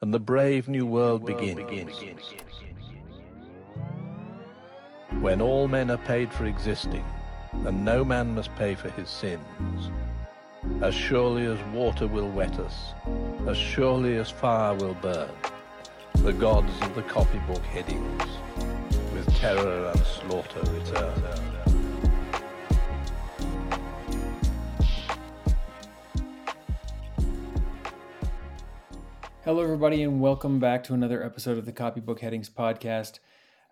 and the brave new world begins. When all men are paid for existing, and no man must pay for his sins. As surely as water will wet us, as surely as fire will burn, the gods of the copybook headings with terror and slaughter return. Hello everybody and welcome back to another episode of the Copybook Headings podcast.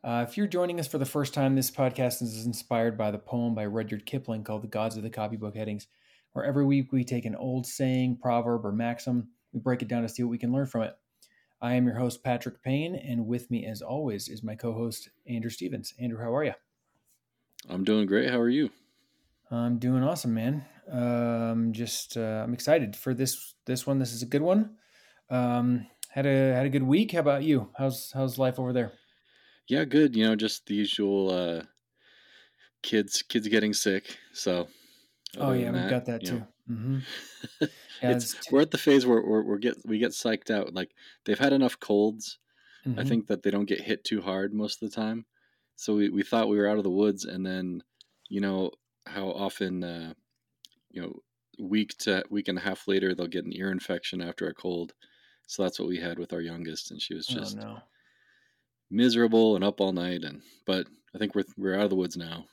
If you're joining us for the first time, this podcast is inspired by the poem by Rudyard Kipling called The Gods of the Copybook Headings, where every week we take an old saying, proverb, or maxim, we break it down to see what we can learn from it. I am your host, Patrick Payne, and with me, as always, is my co-host, Andrew Stevens. Andrew, how are you? I'm doing great. How are you? I'm doing awesome, man. I'm excited for this one. This is a good one. Had a good week. How about you? How's life over there? Yeah, good. You know, just the usual kids getting sick. So, oh yeah, we've got that too. Mm-hmm. Yeah, we're at the phase where we get psyched out. Like they've had enough colds. Mm-hmm. I think that they don't get hit too hard most of the time. So we thought we were out of the woods, and then you know how often week and a half later they'll get an ear infection after a cold. So that's what we had with our youngest, and she was just. Oh, no. Miserable and up all night, but I think we're out of the woods now.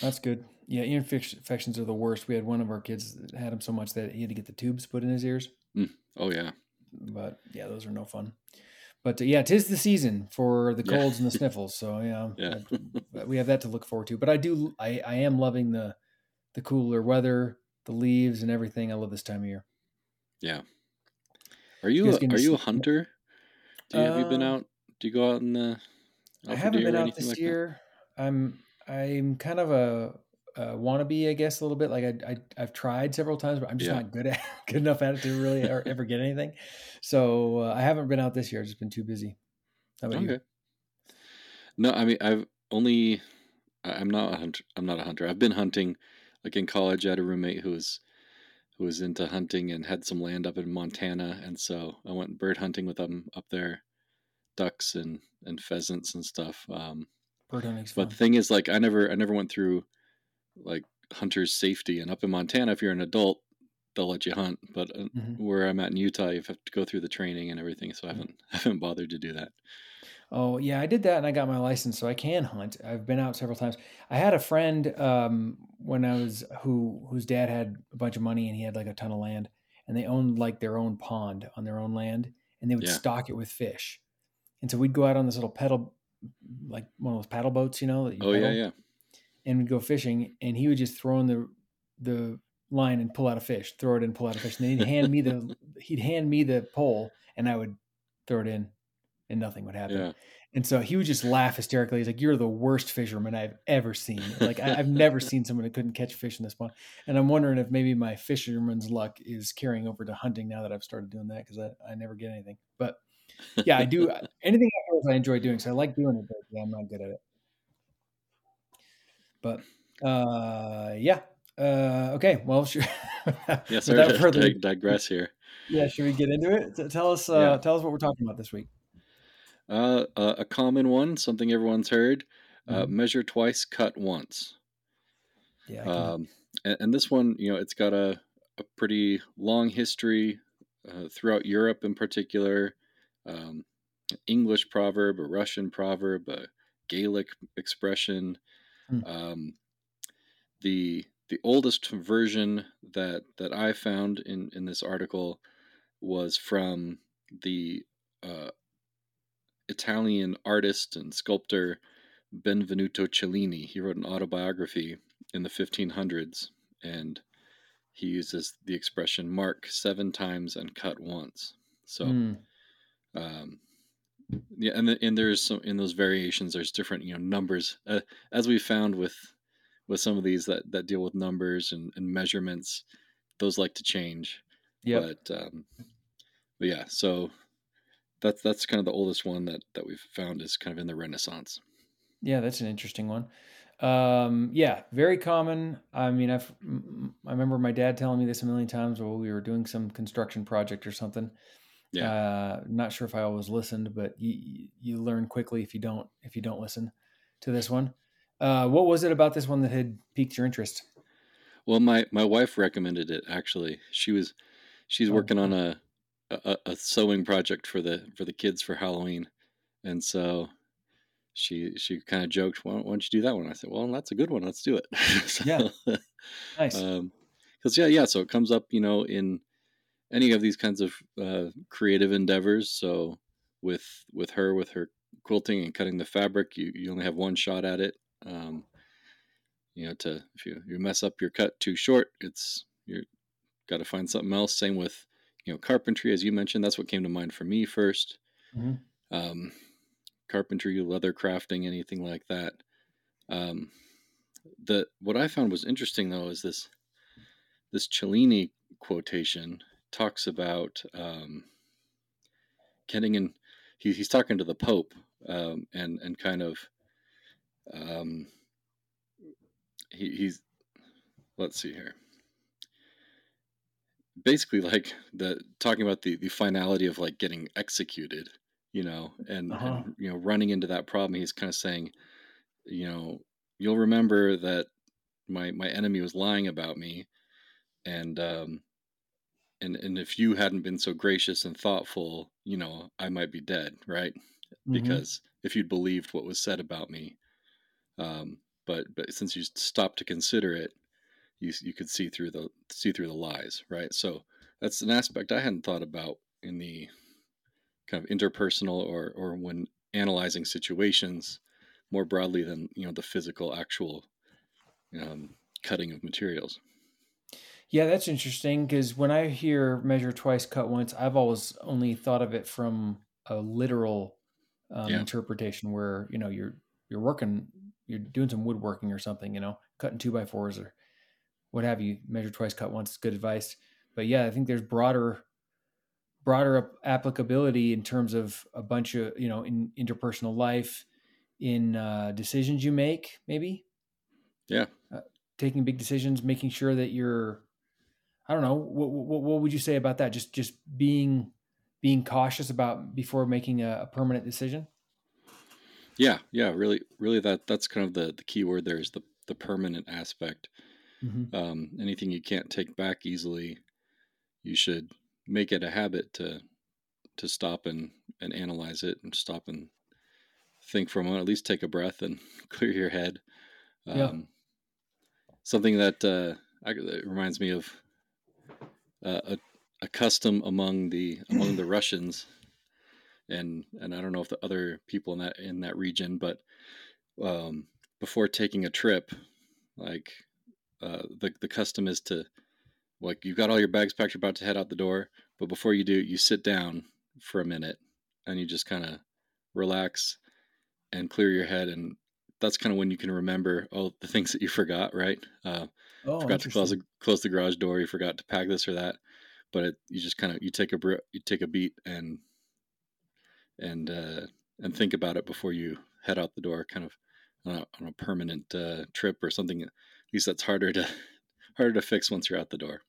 That's good. Yeah, ear infections are the worst. We had one of our kids that had them so much that he had to get the tubes put in his ears. Oh yeah. But yeah, those are no fun. But yeah, 'tis the season for the colds and the sniffles. So yeah. We have that to look forward to. But I am loving the cooler weather, the leaves, and everything. I love this time of year. Yeah. Are you a hunter? Have you been out? Do you go out in the? I haven't been out this year. I'm kind of a wannabe, I guess, a little bit. Like I've tried several times, but I'm just not good enough at it to really ever get anything. So I haven't been out this year. I've just been too busy. How about you? No, I mean I'm not a hunter. I've been hunting. Like in college, I had a roommate who was into hunting and had some land up in Montana, and so I went bird hunting with them up there. Ducks and pheasants and stuff. Bird hunting's fun. But the thing is, like, I never went through like hunter's safety. And up in Montana, if you're an adult, they'll let you hunt. But where I'm at in Utah, you have to go through the training and everything. So I haven't bothered to do that. Oh yeah, I did that and I got my license, so I can hunt. I've been out several times. I had a friend when I was whose dad had a bunch of money and he had like a ton of land, and they owned like their own pond on their own land, and they would stock it with fish. And so we'd go out on this little pedal, like one of those paddle boats, you know, that you pedal, and we'd go fishing, and he would just throw in the line and pull out a fish, throw it in, pull out a fish. And then he'd hand me the pole and I would throw it in and nothing would happen. Yeah. And so he would just laugh hysterically. He's like, "You're the worst fisherman I've ever seen." Like I've never seen someone that couldn't catch fish in this pond. And I'm wondering if maybe my fisherman's luck is carrying over to hunting now that I've started doing that. 'Cause I never get anything, but yeah, I do. Anything else I enjoy doing, so I like doing it, but yeah, I'm not good at it. But okay. Well, sure. Yeah, sorry to digress here. Yeah, should we get into it? Tell us what we're talking about this week. A common one, something everyone's heard: measure twice, cut once. Yeah. And this one, you know, it's got a pretty long history throughout Europe, in particular. An English proverb, a Russian proverb, a Gaelic expression. The oldest version that I found in this article was from the Italian artist and sculptor Benvenuto Cellini. He wrote an autobiography in the 1500s, and he uses the expression "mark seven times and cut once." So. And there's some in those variations. There's different, you know, numbers as we found with some of these that deal with numbers and measurements. Those like to change. Yeah. But yeah, so that's kind of the oldest one that we've found is kind of in the Renaissance. Yeah, that's an interesting one. Yeah, very common. I mean, I remember my dad telling me this a million times while we were doing some construction project or something. Yeah. Not sure if I always listened, but you learn quickly if you don't listen to this one. What was it about this one that had piqued your interest? Well, my wife recommended it, actually. She's working on a sewing project for the kids for Halloween, and so she kind of joked, "Why don't you do that one?" I said, "Well, that's a good one. Let's do it." So, yeah, nice. Because so it comes up, in any of these kinds of creative endeavors. So with her quilting and cutting the fabric, you only have one shot at it. If you mess up your cut too short, you got to find something else. Same with carpentry, as you mentioned. That's what came to mind for me first. Mm-hmm. Carpentry, leather crafting, anything like that. What I found was interesting though is this Cellini quotation talks about getting in. He's talking to the Pope, and kind of he's. Let's see here. Basically, like talking about the finality of like getting executed, and running into that problem. He's kind of saying, you'll remember that my enemy was lying about me, and if you hadn't been so gracious and thoughtful, I might be dead, right? Mm-hmm. Because if you'd believed what was said about me, but since you stopped to consider it, you could see through the lies, right? So that's an aspect I hadn't thought about in the kind of interpersonal or when analyzing situations more broadly than the physical actual cutting of materials. Yeah, that's interesting, because when I hear measure twice, cut once, I've always only thought of it from a literal interpretation, where you're working, you're doing some woodworking or something, cutting 2x4s or what have you. Measure twice, cut once, good advice. But yeah, I think there's broader applicability in terms of a bunch of, in interpersonal life, in decisions you make, maybe. Yeah. Taking big decisions, making sure that you're, I don't know, what would you say about that? Just being cautious about before making a permanent decision. Yeah. Really, really that's kind of the key word there, is the permanent aspect. Mm-hmm. Anything you can't take back easily, you should make it a habit to stop and analyze it, and stop and think for a moment, at least take a breath and clear your head. Something that that reminds me of a custom among the Russians, and I don't know if the other people in that region, but before taking a trip, like. The custom is to, like, you've got all your bags packed, you're about to head out the door, but before you do, you sit down for a minute and you just kind of relax and clear your head. And that's kind of when you can remember, the things that you forgot, right? Forgot to close the garage door. You forgot to pack this or that, but you just kind of, you take a beat and think about it before you head out the door, kind of on a permanent trip or something. At least that's harder to fix once you're out the door.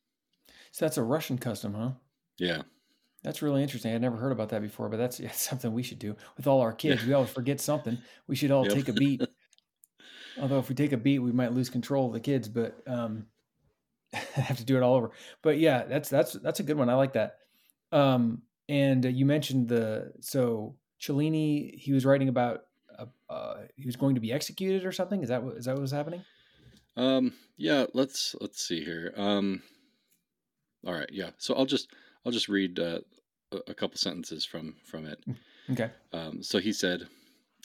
So that's a Russian custom, huh? Yeah. That's really interesting. I'd never heard about that before, but that's something we should do with all our kids. Yeah. We always forget something. We should all take a beat. Although if we take a beat, we might lose control of the kids, but have to do it all over. But yeah, that's a good one. I like that. And you mentioned Cellini, he was writing about he was going to be executed or something. Is that what was happening? Let's see here. All right. Yeah. So I'll just read a couple sentences from it. Okay. So he said,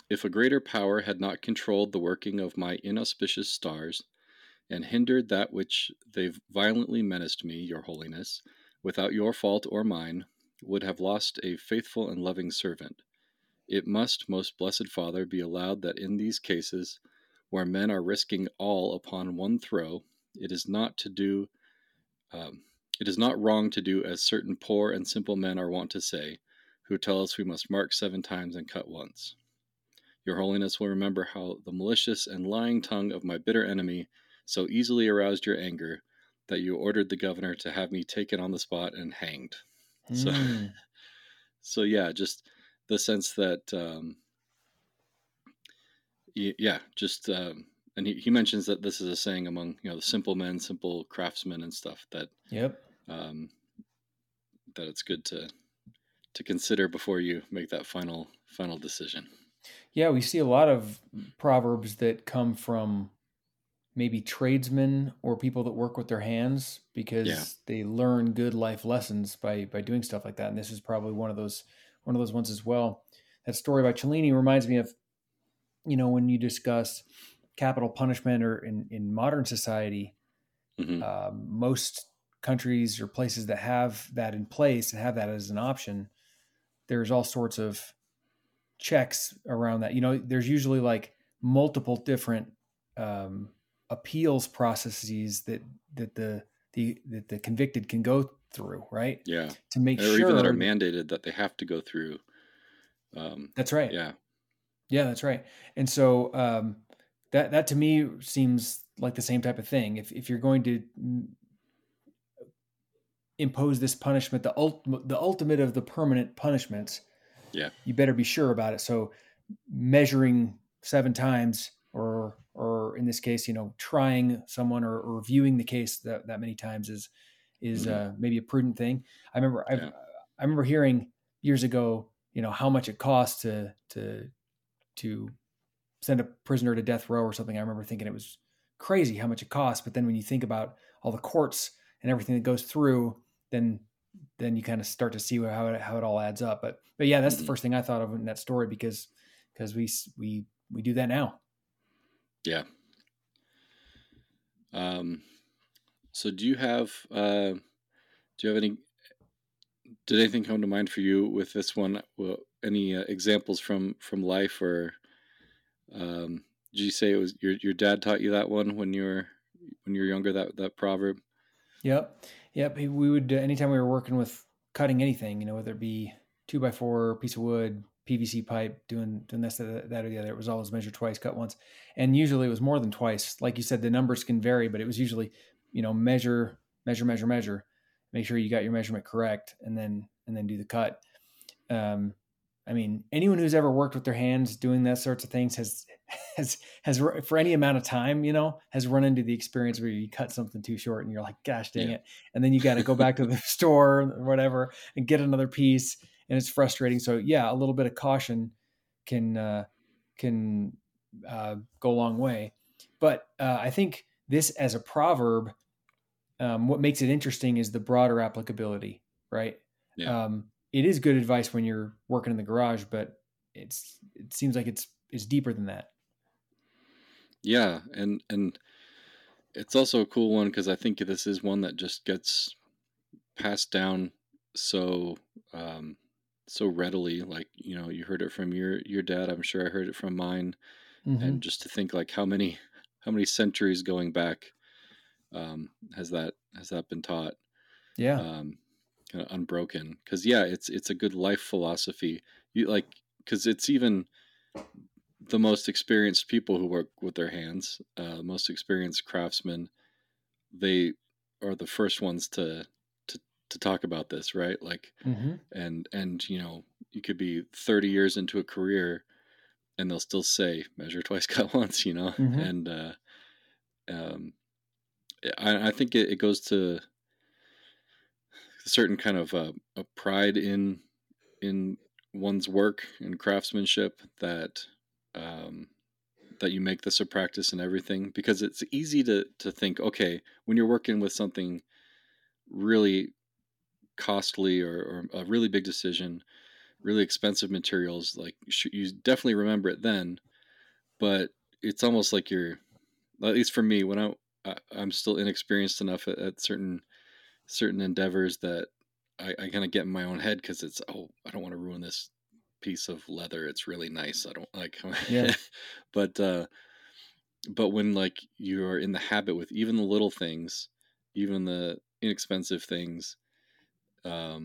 "If a greater power had not controlled the working of my inauspicious stars and hindered that which they've violently menaced me, your holiness, without your fault or mine, would have lost a faithful and loving servant. It must, most blessed Father, be allowed that in these cases, where men are risking all upon one throw, it is not wrong to do as certain poor and simple men are wont to say, who tell us we must mark 7 times and cut once. Your Holiness will remember how the malicious and lying tongue of my bitter enemy so easily aroused your anger that you ordered the governor to have me taken on the spot and hanged." So So yeah, just the sense that, and he mentions that this is a saying among, the simple men, simple craftsmen and stuff that, that it's good to consider before you make that final decision. Yeah. We see a lot of proverbs that come from maybe tradesmen or people that work with their hands because they learn good life lessons by doing stuff like that. And this is probably one of those ones as well. That story by Cellini reminds me of, when you discuss capital punishment or in modern society, mm-hmm. Most countries or places that have that in place and have that as an option, there's all sorts of checks around that. There's usually like multiple different, appeals processes that the convicted can go through, right? Yeah. To make sure, or even that are mandated that they have to go through. That's right. Yeah. Yeah, that's right. And so that to me seems like the same type of thing. If you're going to impose this punishment, the ultimate of the permanent punishments, you better be sure about it. So measuring 7 times or in this case, trying someone or reviewing the case that many times is mm-hmm. Maybe a prudent thing. I remember hearing years ago, how much it costs to send a prisoner to death row or something. I remember thinking it was crazy how much it costs. But then when you think about all the courts and everything that goes through, then you kind of start to see how it all adds up. But yeah, that's mm-hmm. the first thing I thought of in that story because we do that now. Yeah. So did anything come to mind for you with this one? Well, any examples from life or, did you say it was your dad taught you that one when you were younger, that proverb? Yep. We would, anytime we were working with cutting anything, whether it be 2x4, piece of wood, PVC pipe, doing this, that, or the other. It was always measure twice, cut once. And usually it was more than twice. Like you said, the numbers can vary, but it was usually, measure, make sure you got your measurement correct and then do the cut. Anyone who's ever worked with their hands doing that sorts of things has for any amount of time, has run into the experience where you cut something too short and you're like, gosh, dang it. And then you got to go back to the store or whatever and get another piece. And it's frustrating. So yeah, a little bit of caution can go a long way. But I think this as a proverb, what makes it interesting is the broader applicability, right? Yeah. It is good advice when you're working in the garage, but it seems like it's deeper than that. Yeah. And it's also a cool one because I think this is one that just gets passed down so readily. Like, you heard it from your dad. I'm sure I heard it from mine. Mm-hmm. And just to think like how many centuries going back, has that been taught? Yeah. Kind of unbroken. Cause yeah, it's a good life philosophy. Cause it's even the most experienced people who work with their hands, most experienced craftsmen, they are the first ones to talk about this, right? Like, mm-hmm. and you could be 30 years into a career and they'll still say measure twice, cut once, mm-hmm. And, I think it goes to a certain kind of a pride in one's work and craftsmanship that you make this a practice and everything, because it's easy to think, okay, when you're working with something really costly or a really big decision, really expensive materials, like you definitely remember it then, but it's almost like you're, at least for me, when I'm still inexperienced enough at certain endeavors that I kind of get in my own head because it's, oh, I don't want to ruin this piece of leather. It's really nice. I don't like, yeah. But when like you are in the habit with even the little things, even the inexpensive things, I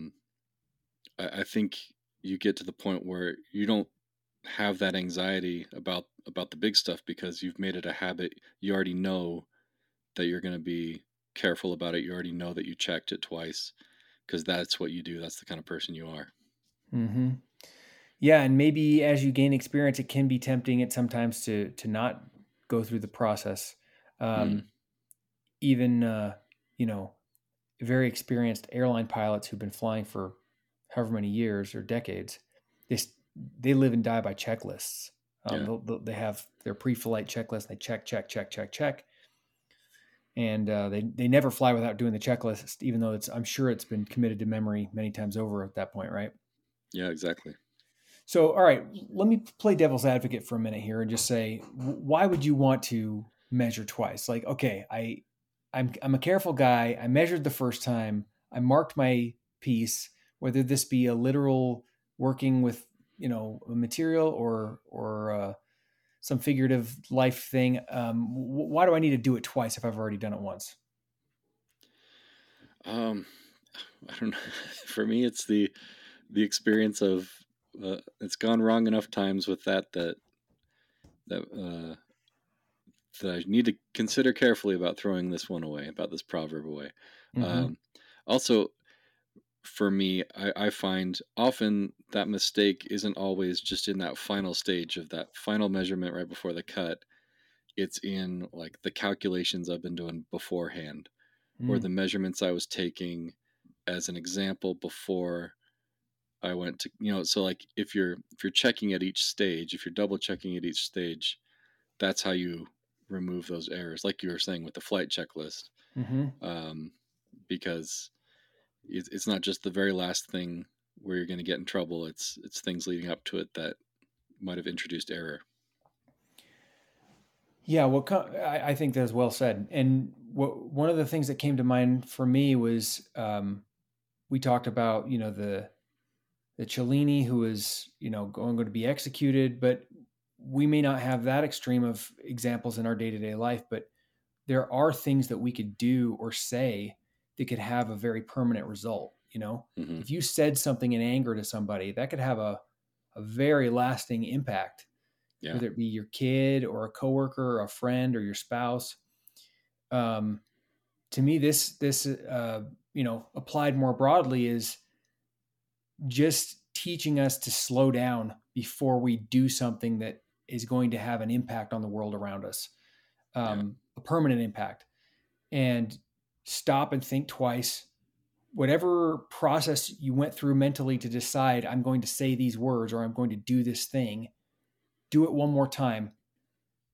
think you get to the point where you don't have that anxiety about the big stuff because you've made it a habit. You already know that you're going to be careful about it. You already know that you checked it twice because that's what you do. That's the kind of person you are. Mm-hmm. Yeah. And maybe as you gain experience, it can be tempting at sometimes to not go through the process. Even, very experienced airline pilots who've been flying for however many years or decades, they live and die by checklists. They have their pre-flight checklist. They check. And they never fly without doing the checklist, even though I'm sure it's been committed to memory many times over at that point, right? Yeah, exactly. So, all right, let me play devil's advocate for a minute here and just say, why would you want to measure twice? Like, okay, I'm a careful guy. I measured the first time. I marked my piece, whether this be a literal working with, a material or some figurative life thing. Why do I need to do it twice if I've already done it once? I don't know. For me, it's the experience of it's gone wrong enough times with that I need to consider carefully about throwing this one away, about this proverb away. Mm-hmm. Also, for me, I find often that mistake isn't always just in that final stage of that final measurement right before the cut. It's in like the calculations I've been doing beforehand or the measurements I was taking as an example before I went to, so like if you're checking at each stage, if you're double checking at each stage, that's how you remove those errors. Like you were saying with the flight checklist, because it's not just the very last thing where you're going to get in trouble. It's things leading up to it that might've introduced error. Yeah. Well, I think that's well said. And one of the things that came to mind for me was, we talked about, the Cellini who is, going to be executed, but we may not have that extreme of examples in our day-to-day life, but there are things that we could do or say that could have a very permanent result. If you said something in anger to somebody, that could have a very lasting impact, whether it be your kid or a coworker or a friend or your spouse. To me, this applied more broadly is just teaching us to slow down before we do something that is going to have an impact on the world around us, a permanent impact, and stop and think twice. Whatever process you went through mentally to decide, I'm going to say these words or I'm going to do this thing, do it one more time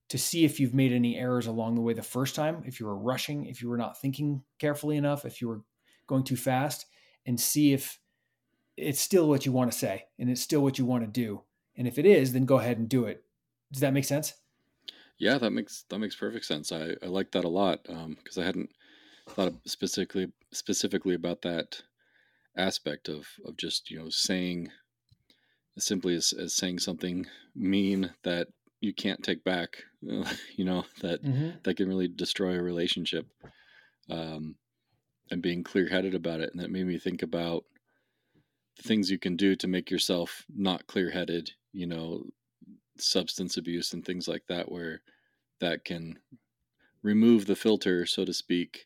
to see if you've made any errors along the way the first time, if you were rushing, if you were not thinking carefully enough, if you were going too fast, and see if it's still what you want to say and it's still what you want to do. And if it is, then go ahead and do it. Does that make sense? Yeah, that makes perfect sense. I like that a lot because I hadn't thought specifically about that aspect of just, saying as simply as saying something mean that you can't take back, that can really destroy a relationship, and being clear-headed about it. And that made me think about the things you can do to make yourself not clear-headed, substance abuse and things like that, where that can remove the filter, so to speak.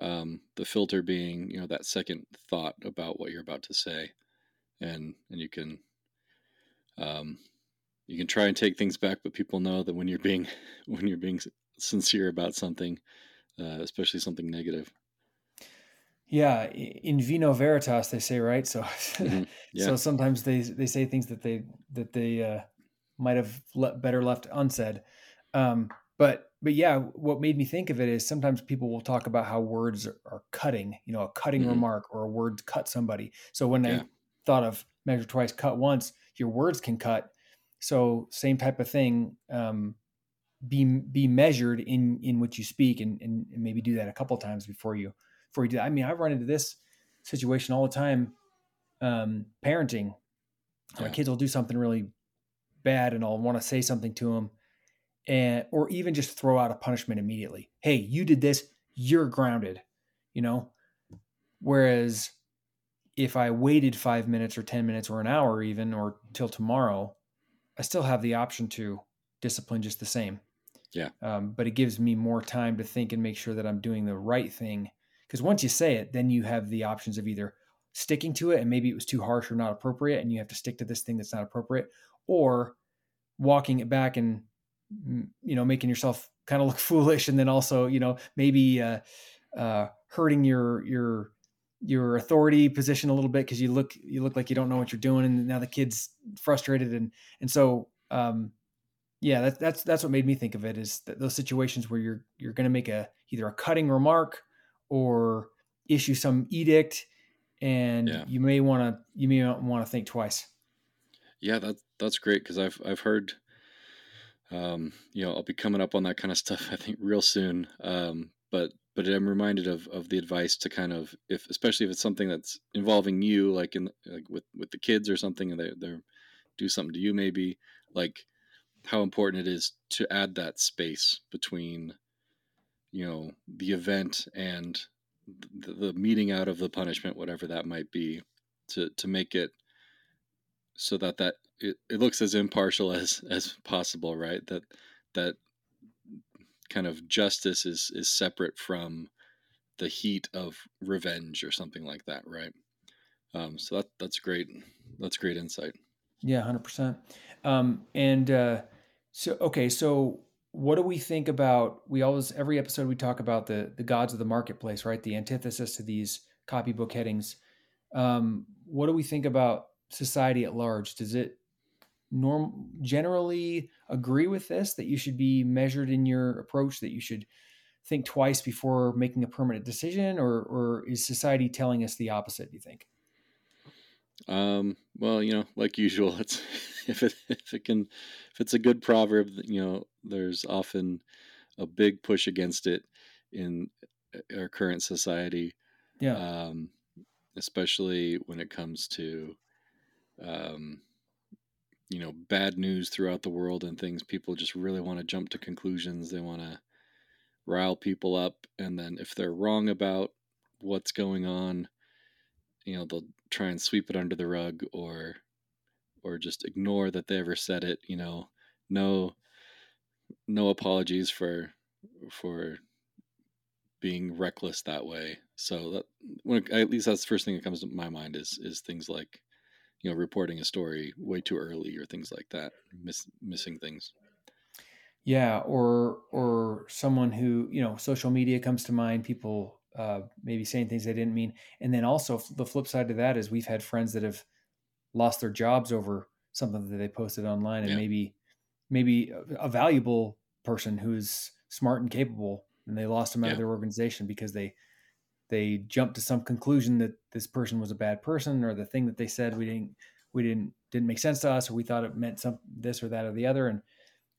The filter being, that second thought about what you're about to say, and you can try and take things back, but people know that when you're being sincere about something, especially something negative. Yeah. In vino veritas, they say, right? So, So sometimes they say things that they might've better left unsaid. But yeah, what made me think of it is sometimes people will talk about how words are cutting, a cutting remark or a word cut somebody. So when I thought of measure twice, cut once, your words can cut. So same type of thing, be measured in what you speak and maybe do that a couple of times before you do that. I mean, I run into this situation all the time, parenting. My kids will do something really bad and I'll want to say something to them. Or even just throw out a punishment immediately. Hey, you did this, you're grounded, Whereas if I waited 5 minutes or 10 minutes or an hour even, or till tomorrow, I still have the option to discipline just the same. Yeah. But it gives me more time to think and make sure that I'm doing the right thing. Because once you say it, then you have the options of either sticking to it, and maybe it was too harsh or not appropriate, and you have to stick to this thing that's not appropriate, or walking it back and, you know, making yourself kind of look foolish, and then also, you know, maybe hurting your authority position a little bit, because you look like you don't know what you're doing, and now the kid's frustrated, and so yeah, that's what made me think of it, is that those situations where you're going to make either a cutting remark or issue some edict, and yeah, you may want to think twice. Yeah, that's great, because I've heard, you know, I'll be coming up on that kind of stuff I think real soon, but I'm reminded of the advice to kind of, especially if it's something that's involving you, like with the kids or something, and they do something to you, maybe, like how important it is to add that space between, you know, the event and the meeting out of the punishment, whatever that might be, to make it so that it looks as impartial as possible, right? That kind of justice is separate from the heat of revenge or something like that, right? So that's great. That's great insight. Yeah, 100%. So what do we think about? Every episode we talk about the gods of the marketplace, right? The antithesis to these copybook headings. What do we think about society at large? Does it generally agree with this, that you should be measured in your approach, that you should think twice before making a permanent decision, or is society telling us the opposite, do you think? Well, you know, like usual, it's if it's a good proverb, you know, there's often a big push against it in our current society. Yeah. Especially when it comes to, you know, bad news throughout the world and things. People just really want to jump to conclusions. They want to rile people up. And then if they're wrong about what's going on, you know, they'll try and sweep it under the rug or just ignore that they ever said it, you know, no apologies for being reckless that way. So that, at least that's the first thing that comes to my mind is things like, you know, reporting a story way too early or things like that, missing things. Yeah. Or someone who, you know, social media comes to mind, people maybe saying things they didn't mean. And then also the flip side to that is we've had friends that have lost their jobs over something that they posted online, and yeah, maybe a valuable person who's smart and capable, and they lost them out, yeah, of their organization because they jumped to some conclusion that this person was a bad person, or the thing that they said didn't make sense to us, or we thought it meant some this or that or the other. And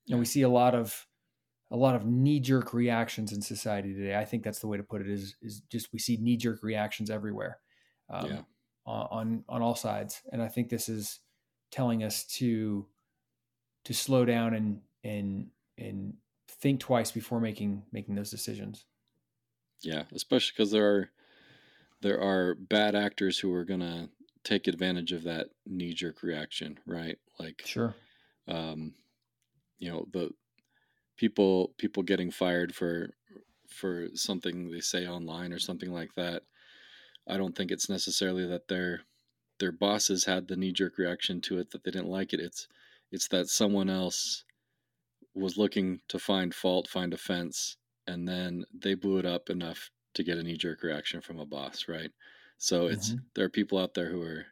yeah, we see a lot of knee-jerk reactions in society today. I think that's the way to put it, is just, we see knee-jerk reactions everywhere, yeah, on all sides. And I think this is telling us to slow down and think twice before making those decisions. Yeah, especially because there are bad actors who are gonna take advantage of that knee-jerk reaction, right? Like, sure, you know, the people getting fired for something they say online or something like that. I don't think it's necessarily that their bosses had the knee-jerk reaction to it, that they didn't like it. It's that someone else was looking to find fault, find offense, and then they blew it up enough to get a knee-jerk reaction from a boss, right? So it's, mm-hmm, there are people out there who are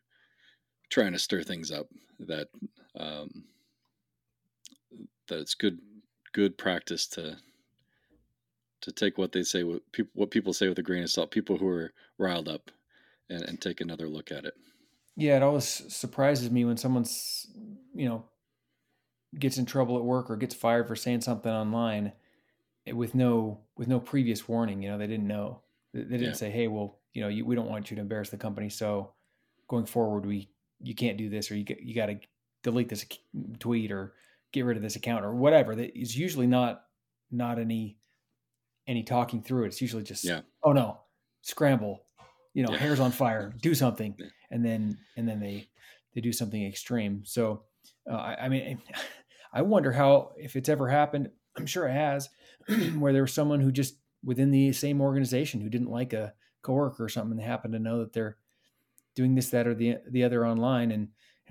trying to stir things up, that that it's good practice to take what they say, what people say, with a grain of salt. People who are riled up, and take another look at it. Yeah, it always surprises me when someone's, you know, gets in trouble at work or gets fired for saying something online with no previous warning. You know, they didn't know. They didn't, yeah, say, hey, well, you know, we don't want you to embarrass the company, so going forward, you can't do this, or you got to delete this tweet, or get rid of this account, or whatever. That is usually not any talking through it. It's usually just, yeah, oh no, scramble, you know, yeah, hair's on fire, do something. Yeah. And then they do something extreme. So, I mean, I wonder if it's ever happened. I'm sure it has, where there was someone who just within the same organization who didn't like a coworker or something, and they happened to know that their doing this, that, or the other online, and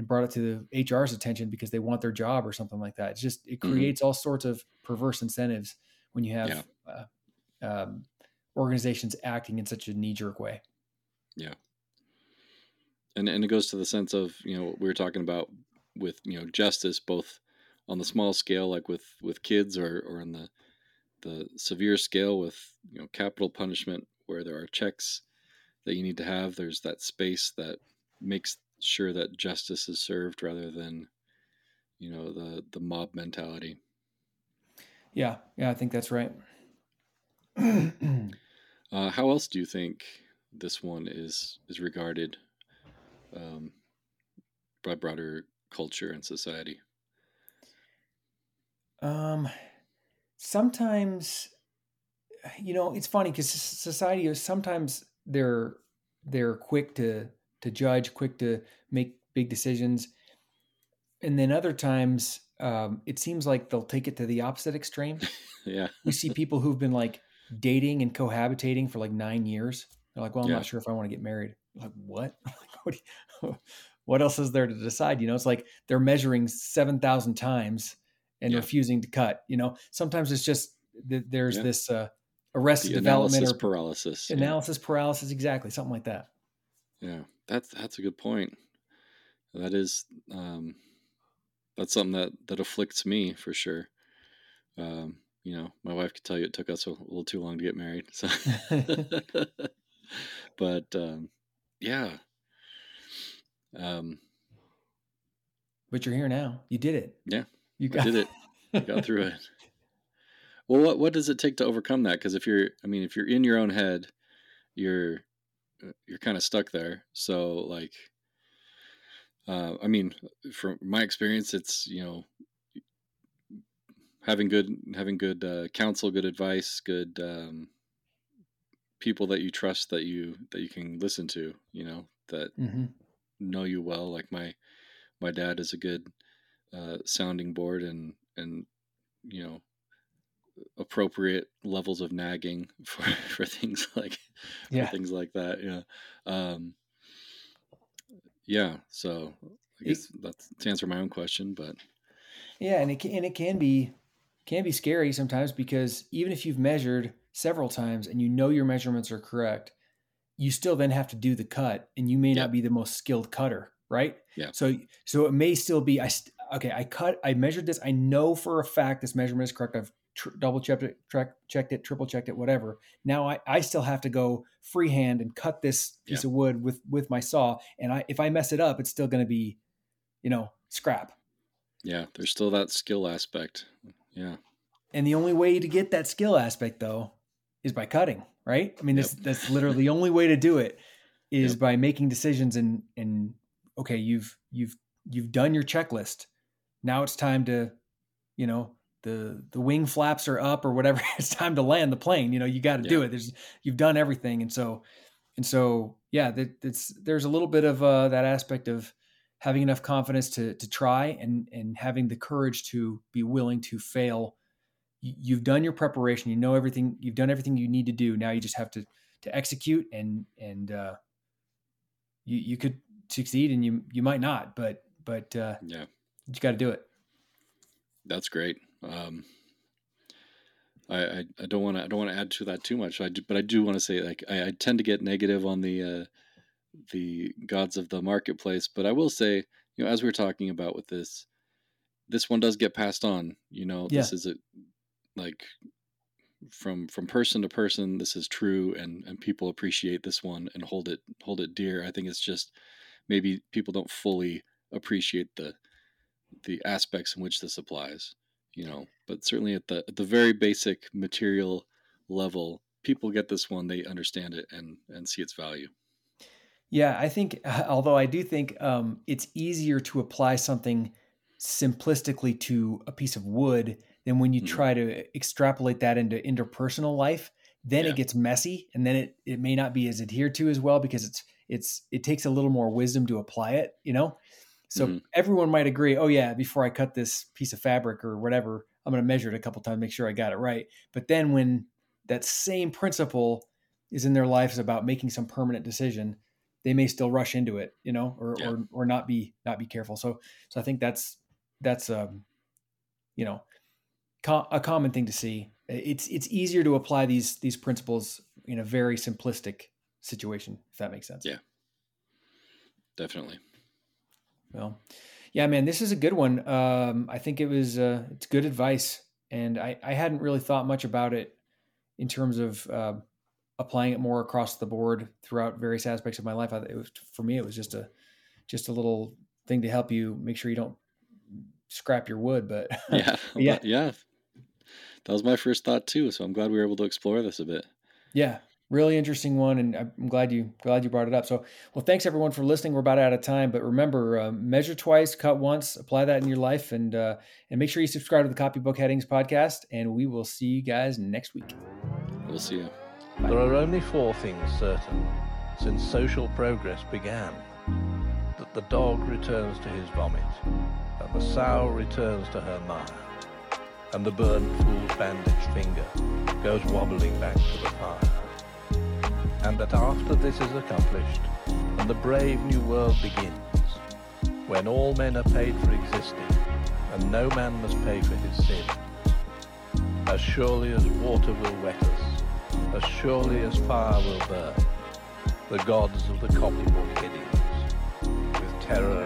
brought it to the HR's attention because they want their job or something like that. It's just, it creates all sorts of perverse incentives when you have organizations acting in such a knee-jerk way. Yeah. And it goes to the sense of, you know, what we were talking about with, you know, justice, both on the small scale, like with kids, or on the severe scale with, you know, capital punishment, where there are checks that you need to have. There's that space that makes sure that justice is served rather than, you know, the mob mentality. Yeah. Yeah. I think that's right. How else do you think this one is regarded by broader culture and society? Sometimes, you know, it's funny because society is sometimes they're quick to judge, quick to make big decisions. And then other times, it seems like they'll take it to the opposite extreme. Yeah. We see people who've been like dating and cohabitating for like 9 years. They're like, well, I'm not sure if I want to get married. I'm like, what? What else is there to decide? You know, it's like they're measuring 7,000 times and refusing to cut. You know, sometimes it's just there's this arrested development analysis or paralysis. Analysis paralysis, exactly, something like that. Yeah, that's a good point. That is, that's something that afflicts me for sure. You know, my wife could tell you it took us a little too long to get married. So. But yeah. But you're here now. You did it. Yeah. I did it. You got through it. Well, what does it take to overcome that? Because if you're in your own head, you're kind of stuck there. So like, I mean, from my experience, it's, you know, having good counsel, good advice, good people that you trust, that you can listen to, you know, that know you well. Like my dad is a good sounding board, and you know, appropriate levels of nagging for things like things like that. Yeah. Yeah. So I guess that's to answer my own question, but yeah. And it can be scary sometimes, because even if you've measured several times and you know your measurements are correct, you still then have to do the cut, and you may not be the most skilled cutter. Right. Yeah. So it may still be, I measured this. I know for a fact this measurement is correct. I've double checked it, triple checked it, whatever. Now I still have to go freehand and cut this piece of wood with my saw. And if I mess it up, it's still going to be, you know, scrap. Yeah. There's still that skill aspect. Yeah. And the only way to get that skill aspect though, is by cutting, right? I mean, that's literally the only way to do it is by making decisions and okay, you've done your checklist. Now it's time to, you know, the wing flaps are up or whatever. It's time to land the plane. You know, you got to do it. You've done everything. And so, yeah, there's a little bit of that aspect of having enough confidence to try and having the courage to be willing to fail. You've done your preparation. You know, everything, you've done everything you need to do. Now you just have to execute and you could succeed and you might not, but yeah, you got to do it. That's great. I don't want to add to that too much. But I do want to say, like, I tend to get negative on the gods of the marketplace, but I will say, you know, as we were talking about with this one does get passed on, you know, this is like from person to person, this is true. And people appreciate this one and hold it dear. I think it's just, maybe people don't fully appreciate the aspects in which this applies. You know, but certainly at the very basic material level, people get this one, they understand it and see its value. Yeah, I think, although I do think it's easier to apply something simplistically to a piece of wood than when you try to extrapolate that into interpersonal life. Then it gets messy, and then it may not be as adhered to as well, because it takes a little more wisdom to apply it, you know? So everyone might agree, oh yeah, before I cut this piece of fabric or whatever, I'm going to measure it a couple times, make sure I got it right. But then when that same principle is in their lives about making some permanent decision, they may still rush into it, you know, or not be careful. So I think that's you know, a common thing to see. It's easier to apply these principles in a very simplistic situation, if that makes sense. Yeah, definitely. Well, yeah, man, this is a good one. I think it's good advice, and I hadn't really thought much about it in terms of applying it more across the board throughout various aspects of my life. It was just a little thing to help you make sure you don't scrap your wood, but yeah. That was my first thought too. So I'm glad we were able to explore this a bit. Yeah. Really interesting one. And I'm glad you brought it up. So, well, thanks everyone for listening. We're about out of time, but remember, measure twice, cut once, apply that in your life, and make sure you subscribe to the Copybook Headings podcast, and we will see you guys next week. We'll see you. Bye. There are only four things certain since social progress began: that the dog returns to his vomit, that the sow returns to her mire, and the bird fool's bandaged finger goes wobbling back to the fire. And that after this is accomplished, and the brave new world begins, when all men are paid for existing, and no man must pay for his sin, as surely as water will wet us, as surely as fire will burn, the gods of the copybook headings, with terror